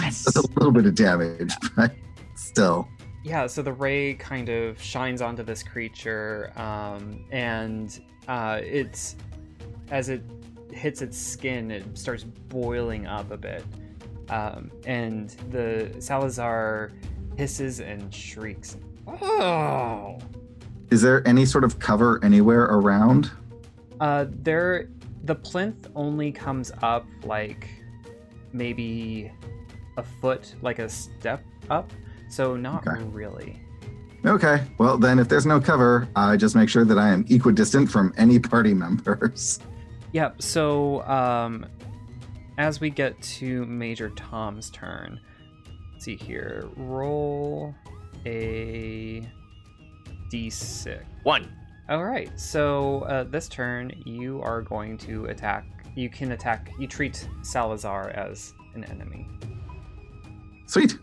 That's a little bit of damage, but still. Yeah, so the ray kind of shines onto this creature, and it's, as it hits its skin, it starts boiling up a bit. And the Salazar hisses and shrieks. Oh! Is there any sort of cover anywhere around? There The plinth only comes up like maybe a foot, like a step up, so not really. Okay, well then if there's no cover, I just make sure that I am equidistant from any party members. Yeah, so as we get to Major Tom's turn, let's see here, roll a d6. One. All right, so this turn you are going to attack. You can attack, you treat Salazar as an enemy. Sweet.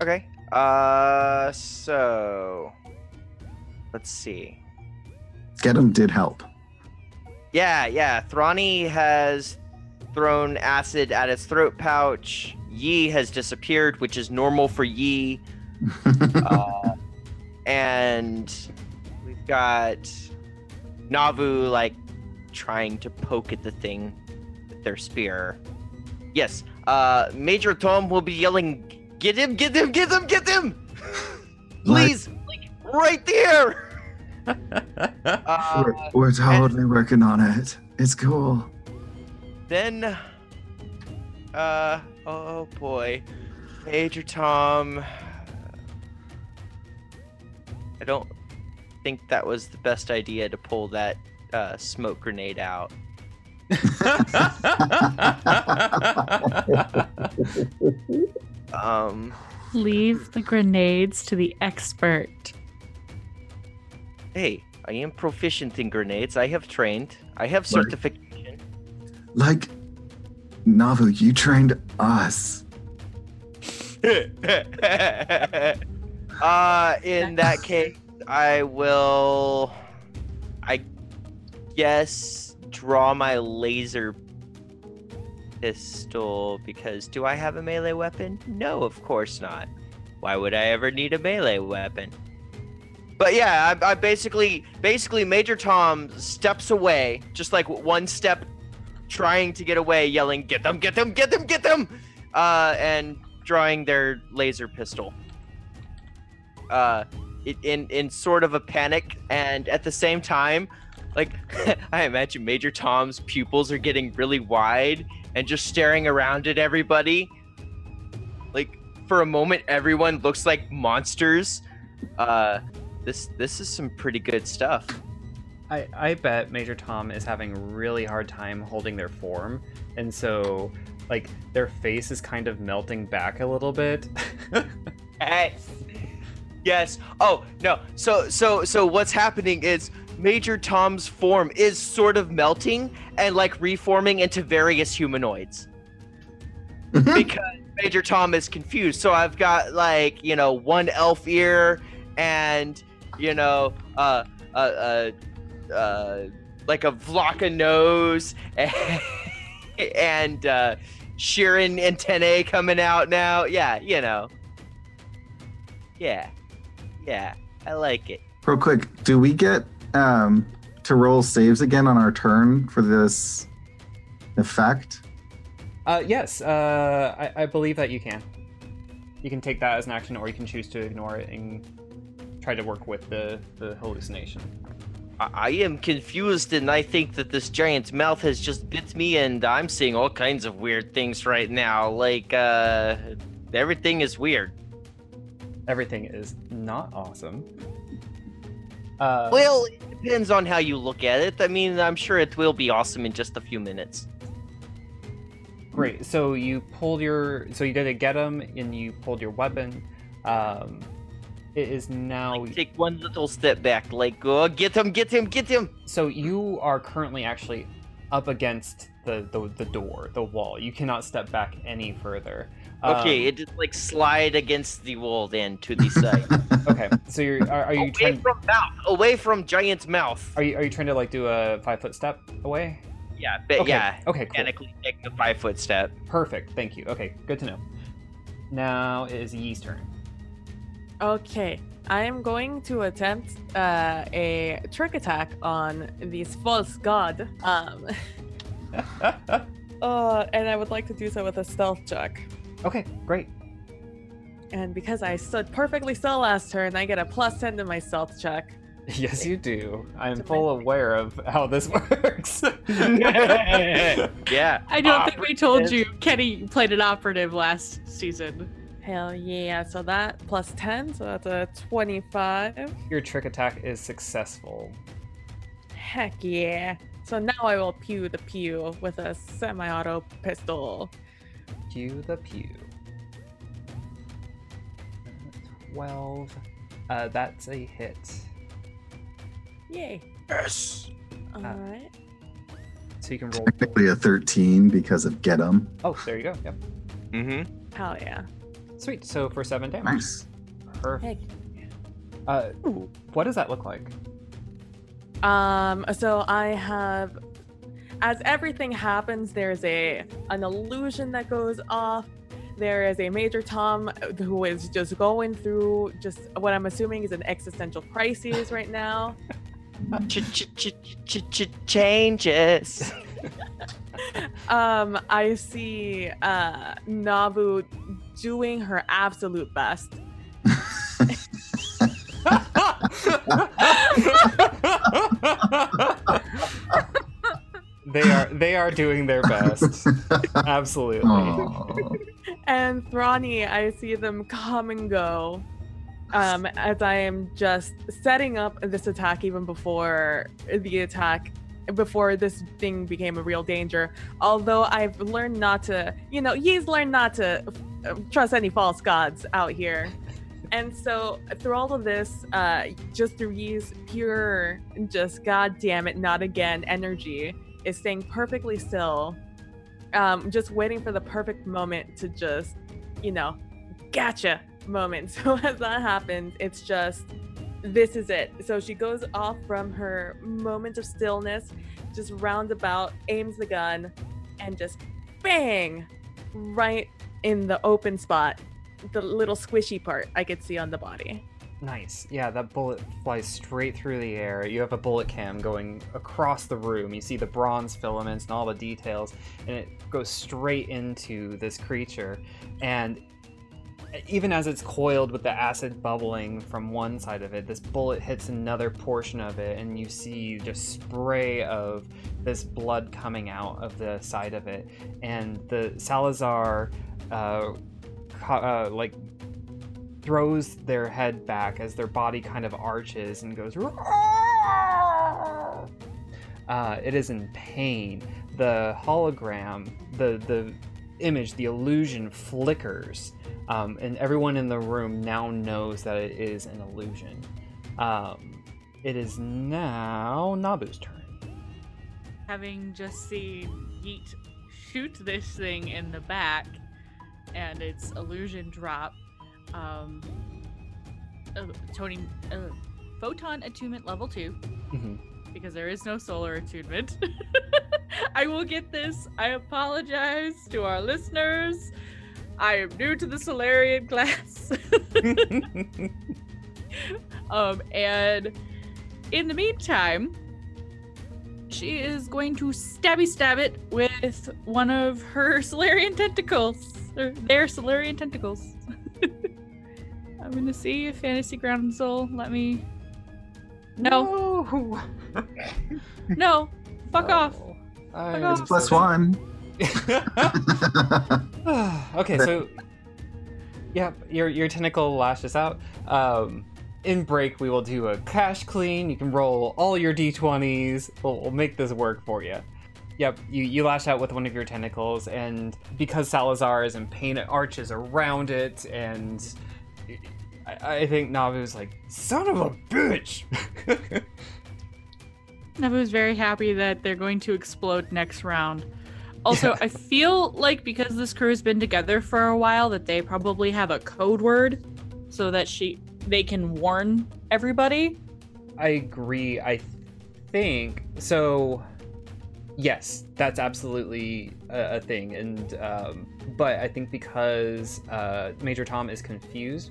Okay, so let's see. Get him did help. Yeah, yeah, Thrani has thrown acid at its throat pouch. Yi has disappeared, which is normal for Yi. And we've got Nauvoo, like, trying to poke at the thing with their spear. Yes, Major Tom will be yelling, "Get him, get him, get him, get him! Please, like, right there!" We're totally working on it. It's cool. Then, oh boy, Major Tom. I don't think that was the best idea to pull that smoke grenade out. Leave the grenades to the expert. Hey, I am proficient in grenades. I have trained. I have certification. Like, Nauvoo, you trained us. In that case, I will, I guess, draw my laser pistol, because do I have a melee weapon? No, of course not. Why would I ever need a melee weapon? But yeah, I basically Major Tom steps away, just like one step, trying to get away, yelling, "Get them, get them, get them, get them!" And drawing their laser pistol. In sort of a panic, and at the same time, like, I imagine Major Tom's pupils are getting really wide and just staring around at everybody. Like, for a moment, everyone looks like monsters. This is some pretty good stuff. I bet Major Tom is having a really hard time holding their form, and so, like, their face is kind of melting back a little bit. Yes. Oh, no. So what's happening is Major Tom's form is sort of melting and, like, reforming into various humanoids. Because Major Tom is confused. So I've got, like, you know, one elf ear and, you know, like a Vlaka nose and Sheeran antennae coming out now. Yeah, you know. Yeah. Yeah, I like it. Real quick, do we get to roll saves again on our turn for this effect? Yes, I believe that you can. You can take that as an action, or you can choose to ignore it and try to work with the hallucination. I am confused, and I think that this giant's mouth has just bit me, and I'm seeing all kinds of weird things right now. Like, everything is weird. Everything is not awesome. Well, it depends on how you look at it. I mean, I'm sure it will be awesome in just a few minutes. Great. So you pulled your... So you did a get 'em, and you pulled your weapon. It is now... Like, take one little step back. Like, oh, get him, get him, get him! So you are currently actually up against the door, the wall. You cannot step back any further. Okay, it just, like, slide against the wall then to the side. Okay, so you're are you away trying from mouth, away from giant's mouth? Are you trying to, like, do a 5-foot step away? Yeah, but okay. Yeah. Okay, cool. Mechanically take the 5-foot step. Perfect. Thank you. Okay, good to know. Now it is Yi's turn. Okay, I am going to attempt a trick attack on this false god. And I would like to do so with a stealth check. Okay, great. And because I stood perfectly still last turn, I get a +10 to my stealth check. Yes, you do. I'm full aware of how this works. Yeah. I don't think we told you. Kenny played an operative last season. Hell yeah. So that plus 10, so that's a 25. Your trick attack is successful. Heck yeah. So now I will pew the pew with a semi-auto pistol. Pew the pew. 12. That's a hit. Yay. Yes. All right. So you can roll. Technically a 13 because of get 'em. Oh, there you go. Yep. Mm-hmm. Hell yeah. Sweet. So for 7 damage. Nice. Perfect. What does that look like? So I have, as everything happens, there's an illusion that goes off. There is a Major Tom who is just going through just what I'm assuming is an existential crisis right now. Changes. I see Nauvoo doing her absolute best. They are doing their best. Absolutely. Aww. And Thrani, I see them come and go as I am just setting up this attack even before this thing became a real danger. Although I've learned not to, he's learned not to trust any false gods out here. And so through all of this, just through Yi's pure, just goddamn it, not again energy, is staying perfectly still. Just waiting for the perfect moment to just, gotcha moment. So as that happens, it's just, this is it. So she goes off from her moment of stillness, just roundabout, aims the gun, and just bang, right in the open spot, the little squishy part I could see on the body. Nice. Yeah, that bullet flies straight through the air. You have a bullet cam going across the room. You see the bronze filaments and all the details, and it goes straight into this creature. And even as it's coiled with the acid bubbling from one side of it, this bullet hits another portion of it, and you see just spray of this blood coming out of the side of it. And the Salazar, throws their head back as their body kind of arches and goes. It is in pain. The hologram, the image, the illusion flickers, and everyone in the room now knows that it is an illusion. It is now Nabu's turn. Having just seen Yeet shoot this thing in the back, and its illusion drop. Tony, photon attunement level 2, because there is no solar attunement. I will get this. I apologize to our listeners. I am new to the Solarian class. And in the meantime, she is going to stabby-stab it with one of her Solarian tentacles. Their Solarian tentacles. I'm gonna see if Fantasy Ground and Soul let me. No. No. Fuck off. It's plus 1. Okay, so yeah, your tentacle lashes out. In break, we will do a cash clean. You can roll all your d20s. We'll make this work for you. Yep, you lash out with one of your tentacles, and because Salazar is in pain, it arches around it, and I think Nabu's like, son of a bitch! Nabu's very happy that they're going to explode next round. Also, yeah. I feel like because this crew has been together for a while, that they probably have a code word so that they can warn everybody. I agree, I think. So... yes, that's absolutely a thing, and but I think because Major Tom is confused,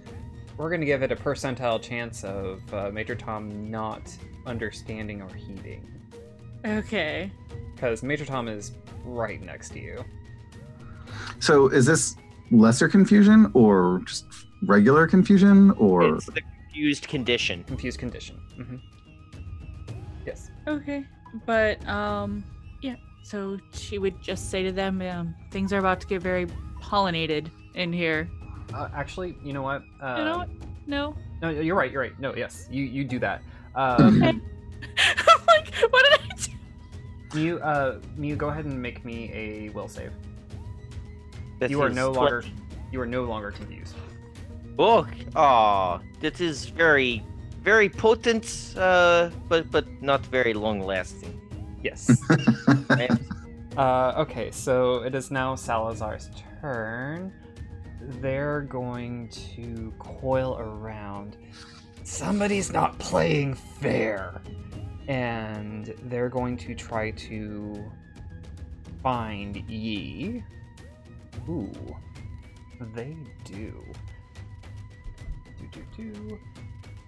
we're going to give it a percentile chance of Major Tom not understanding or heeding. Okay. Because Major Tom is right next to you. So is this lesser confusion or just regular confusion? Or it's the confused condition. Confused condition. Mm-hmm. Yes. Okay. But, yeah. So she would just say to them, things are about to get very pollinated in here. Actually, you know what? You know what? No. No, you're right. You're right. No, yes. You do that. Okay. I'm like, what did I do? Miyu, go ahead and make me a will save. You are no longer confused. Look, this is very, very potent, but not very long lasting. Yes. Okay, so it is now Salazar's turn. They're going to coil around. Somebody's not playing fair. And they're going to try to find Yi. Ooh, they do.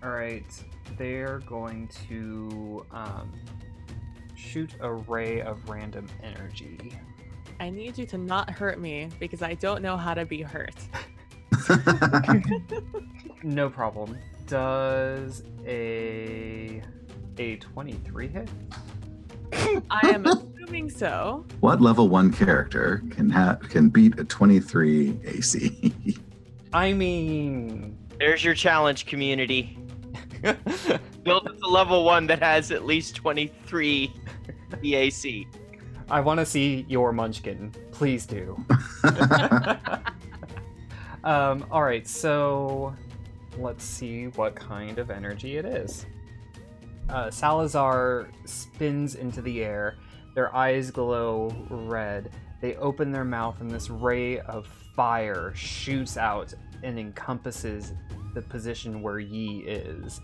All right, they're going to shoot a ray of random energy. I need you to not hurt me because I don't know how to be hurt. No problem. Does a 23 hit? I am assuming so. What level 1 character can beat a 23 AC? I mean, there's your challenge, community. Build up the level 1 that has at least 23 AC. I want to see your munchkin. Please do. All right, so let's see what kind of energy it is. Salazar spins into the air. Their eyes glow red. They open their mouth, and this ray of fire shoots out and encompasses the position where Yi is,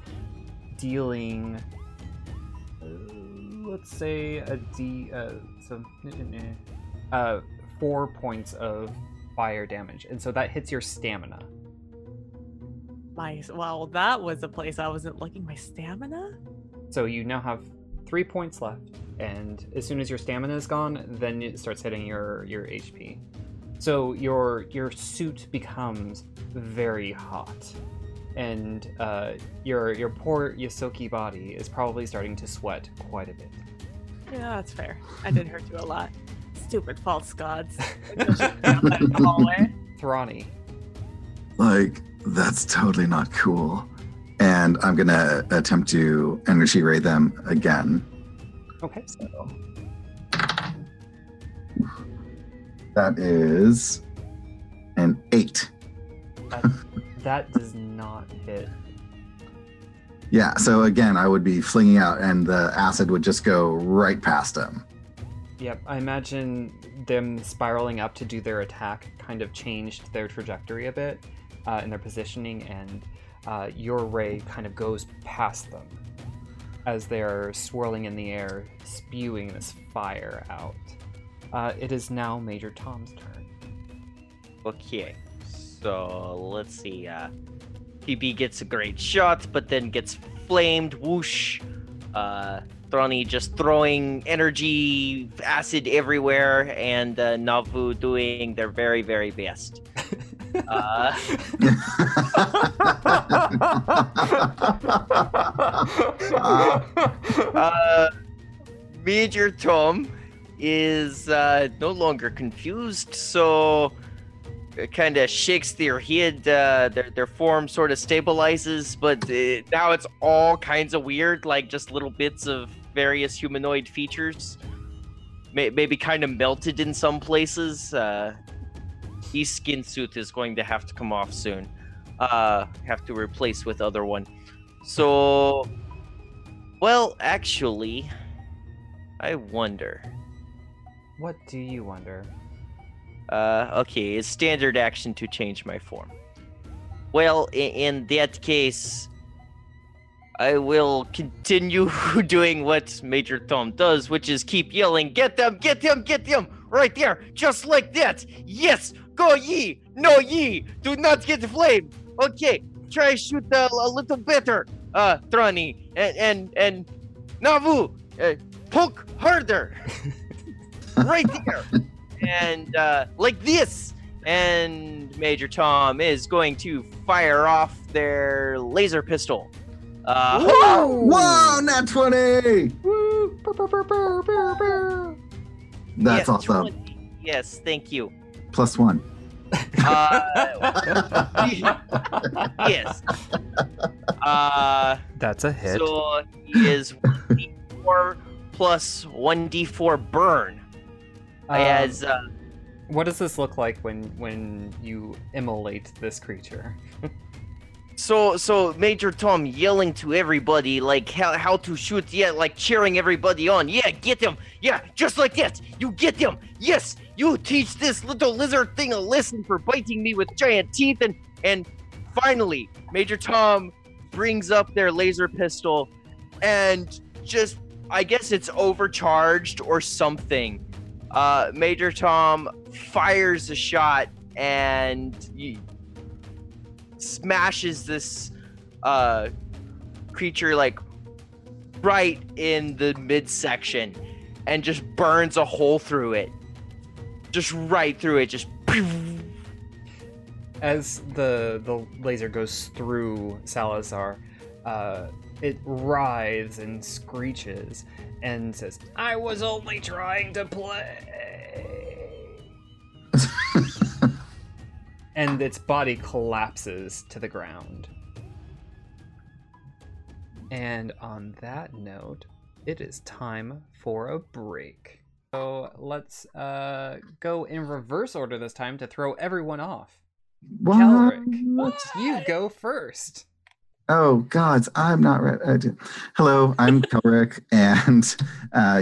dealing, let's say, so 4 points of fire damage. And so that hits your stamina. Well, that was a place I wasn't looking. My stamina? So you now have 3 points left, and as soon as your stamina is gone, then it starts hitting your HP. So your suit becomes very hot, and your poor Ahsoki body is probably starting to sweat quite a bit. Yeah, that's fair. I did hurt you a lot. Stupid false gods. Zorani. Like, that's totally not cool. And I'm going to attempt to energy ray them again. Okay. So that is an 8. That does not hit. Yeah, so again, I would be flinging out, and the acid would just go right past him. Yep, I imagine them spiraling up to do their attack kind of changed their trajectory a bit in their positioning, and your ray kind of goes past them as they're swirling in the air, spewing this fire out. It is now Major Tom's turn. Okay, so let's see. PB gets a great shot, but then gets flamed. Whoosh. Zorani just throwing energy, acid everywhere, and Nauvoo doing their very, very best. Major Tom is no longer confused, so it kind of shakes their head. Their form sort of stabilizes, but now it's all kinds of weird, like just little bits of various humanoid features, maybe kind of melted in some places. His skin suit is going to have to come off soon. Have to replace with other one. So, well, actually, I wonder. What do you wonder? Okay, it's standard action to change my form. Well, in that case, I will continue doing what Major Tom does, which is keep yelling, "Get them! Get them! Get them!" Right there, just like that. Yes, go Ye! No Ye! Do not get flamed. Okay, try shoot a little better, Zorani and Nauvoo. Poke harder. Right there. And like this. And Major Tom is going to fire off their laser pistol. Whoa! Nat 20! That's awesome. 20. Yes, thank you. Plus one. Yes. That's a hit. So he is 1d4 plus 1d4 burn. As, what does this look like when you immolate this creature? So Major Tom yelling to everybody like how to shoot, like cheering everybody on. Yeah, get him. Yeah, just like that. You get him. Yes, you teach this little lizard thing a lesson for biting me with giant teeth. And finally, Major Tom brings up their laser pistol and just, I guess it's overcharged or something. Major Tom fires a shot and smashes this creature like right in the midsection and just burns a hole through it. Just right through it. Just as the laser goes through Salazar, it writhes and screeches and says, "I was only trying to play." And its body collapses to the ground. And on that note, it is time for a break. So let's go in reverse order this time to throw everyone off. What? Kelric, you go first. Oh, gods, I'm not ready. Hello, I'm Kelric, and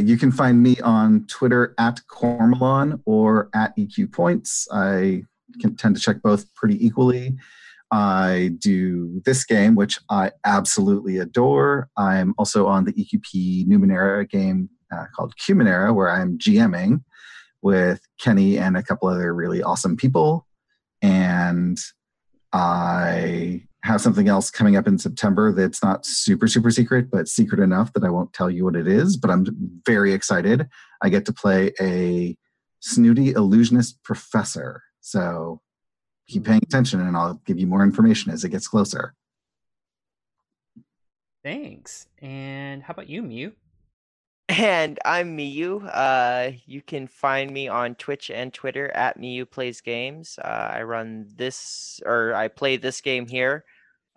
you can find me on Twitter at Cormelon or at EQ Points. I can tend to check both pretty equally. I do this game, which I absolutely adore. I'm also on the EQP Numenera game called Cumenera, where I'm GMing with Kenny and a couple other really awesome people. And I have something else coming up in September that's not super, super secret, but secret enough that I won't tell you what it is, but I'm very excited. I get to play a snooty illusionist professor. So keep paying attention and I'll give you more information as it gets closer. Thanks. And how about you, Miyu? And I'm Miyu. You can find me on Twitch and Twitter at Miyu Plays Games. I play this game here.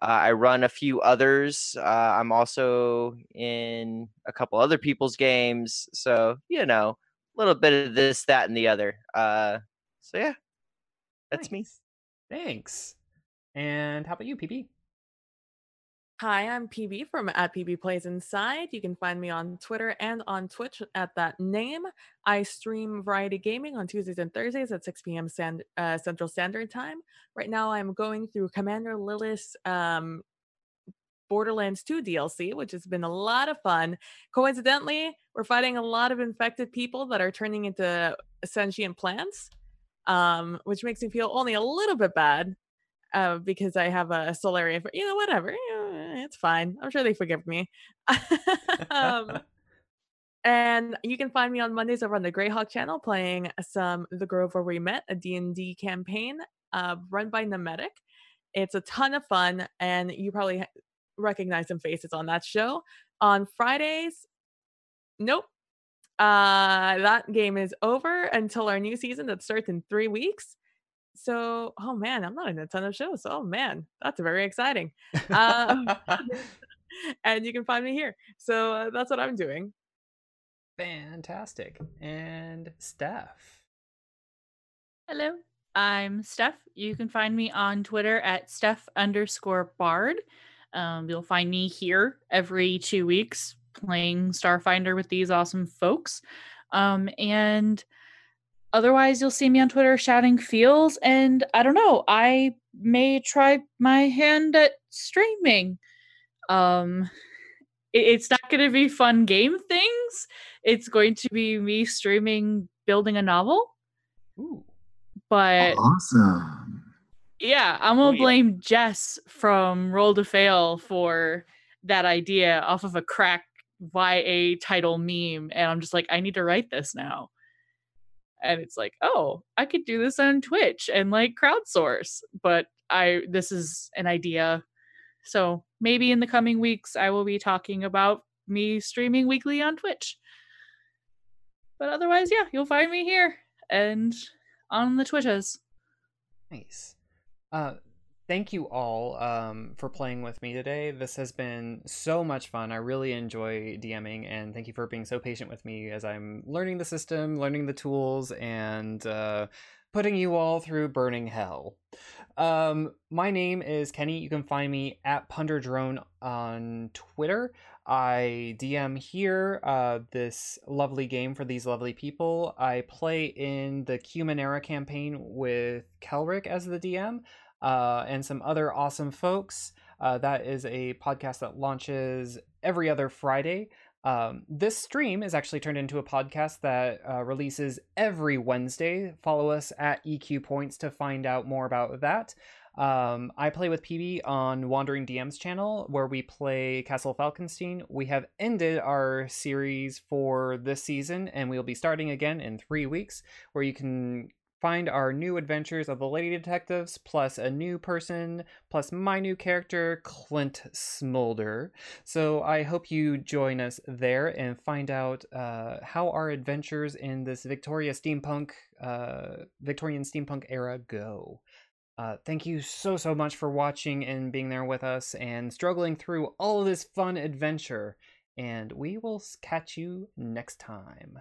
I run a few others. I'm also in a couple other people's games. So, a little bit of this, that, and the other. So, yeah. That's me. Thanks. And how about you, PB? Hi, I'm PB from at PB Plays Inside. You can find me on Twitter and on Twitch at that name. I stream Variety Gaming on Tuesdays and Thursdays at 6 p.m. Central Standard Time. Right now, I'm going through Commander Lilith's Borderlands 2 DLC, which has been a lot of fun. Coincidentally, we're fighting a lot of infected people that are turning into sentient plants. Which makes me feel only a little bit bad because I have a Solarian. Whatever. It's fine. I'm sure they forgive me. And you can find me on Mondays over on the Greyhawk channel playing some The Grove Where We Met, a D&D campaign run by Nemetic. It's a ton of fun, and you probably recognize some faces on that show. On Fridays, nope. That game is over until our new season that starts in 3 weeks. So, oh man, I'm not in a ton of shows. Oh man, that's very exciting. And you can find me here. So that's what I'm doing. Fantastic. And Steph. Hello, I'm Steph. You can find me on Twitter at Steph_Bard. You'll find me here every 2 weeks. Playing Starfinder with these awesome folks. And otherwise, you'll see me on Twitter shouting feels. And I don't know, I may try my hand at streaming. It's not going to be fun game things. It's going to be me streaming, building a novel. Ooh. But awesome. Yeah, I'm going to blame Jess from Roll to Fail for that idea off of a crack YA title meme, and I'm just like, I need to write this now. And it's like, oh, I could do this on Twitch and like crowdsource, but this is an idea, So maybe in the coming weeks, I will be talking about me streaming weekly on Twitch. But otherwise, yeah, you'll find me here and on the Twitters. Nice. Thank you all for playing with me today. This has been so much fun. I really enjoy DMing, and thank you for being so patient with me as I'm learning the system, learning the tools, and putting you all through burning hell. My name is Kenny. You can find me at PunderDrone on Twitter. I DM here this lovely game for these lovely people. I play in the Cumenera campaign with Kelric as the DM. And some other awesome folks. That is a podcast that launches every other Friday. This stream is actually turned into a podcast that releases every Wednesday. Follow us at EQ Points to find out more about that. I play with PB on Wandering DM's channel, where we play Castle Falconstein. We have ended our series for this season, and we'll be starting again in 3 weeks, where you can find our new adventures of the Lady Detectives, plus a new person, plus my new character, Clint Smolder. So I hope you join us there and find out how our adventures in this Victorian steampunk era go. Thank you so much for watching and being there with us and struggling through all of this fun adventure. And we will catch you next time.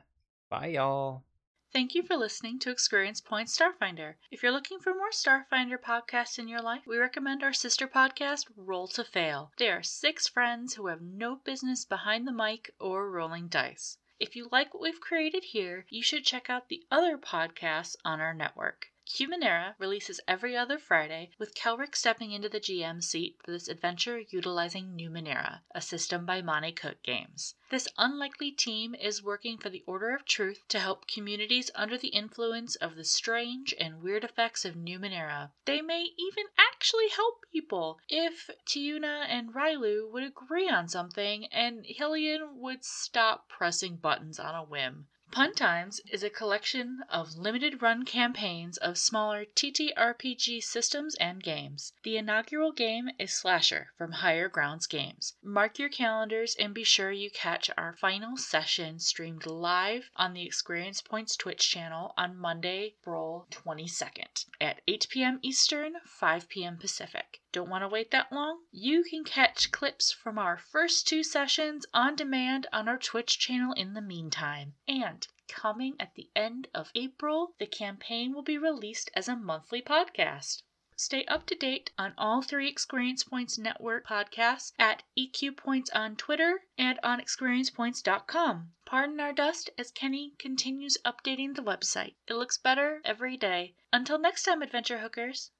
Bye, y'all. Thank you for listening to Experience Point Starfinder. If you're looking for more Starfinder podcasts in your life, we recommend our sister podcast, Roll to Fail. They are 6 friends who have no business behind the mic or rolling dice. If you like what we've created here, you should check out the other podcasts on our network. Cumenera releases every other Friday, with Kelric stepping into the GM seat for this adventure utilizing Numenera, a system by Monte Cook Games. This unlikely team is working for the Order of Truth to help communities under the influence of the strange and weird effects of Numenera. They may even actually help people if Tiuna and Railu would agree on something and Hillian would stop pressing buttons on a whim. Pun Times is a collection of limited-run campaigns of smaller TTRPG systems and games. The inaugural game is Slasher from Higher Grounds Games. Mark your calendars and be sure you catch our final session streamed live on the Experience Points Twitch channel on Monday, April 22nd at 8 p.m. Eastern, 5 p.m. Pacific. Don't want to wait that long? You can catch clips from our first 2 sessions on demand on our Twitch channel in the meantime. And coming at the end of April, the campaign will be released as a monthly podcast. Stay up to date on all 3 Experience Points Network podcasts at EQ Points on Twitter and on experiencepoints.com. Pardon our dust as Kenny continues updating the website. It looks better every day. Until next time, adventure hookers.